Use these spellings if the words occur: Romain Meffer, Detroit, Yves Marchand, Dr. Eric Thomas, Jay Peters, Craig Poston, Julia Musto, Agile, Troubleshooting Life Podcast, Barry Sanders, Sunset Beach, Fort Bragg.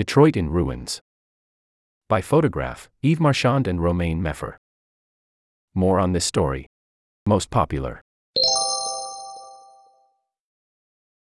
Detroit in Ruins. By photograph, Yves Marchand and Romain Meffer. More on this story. Most popular.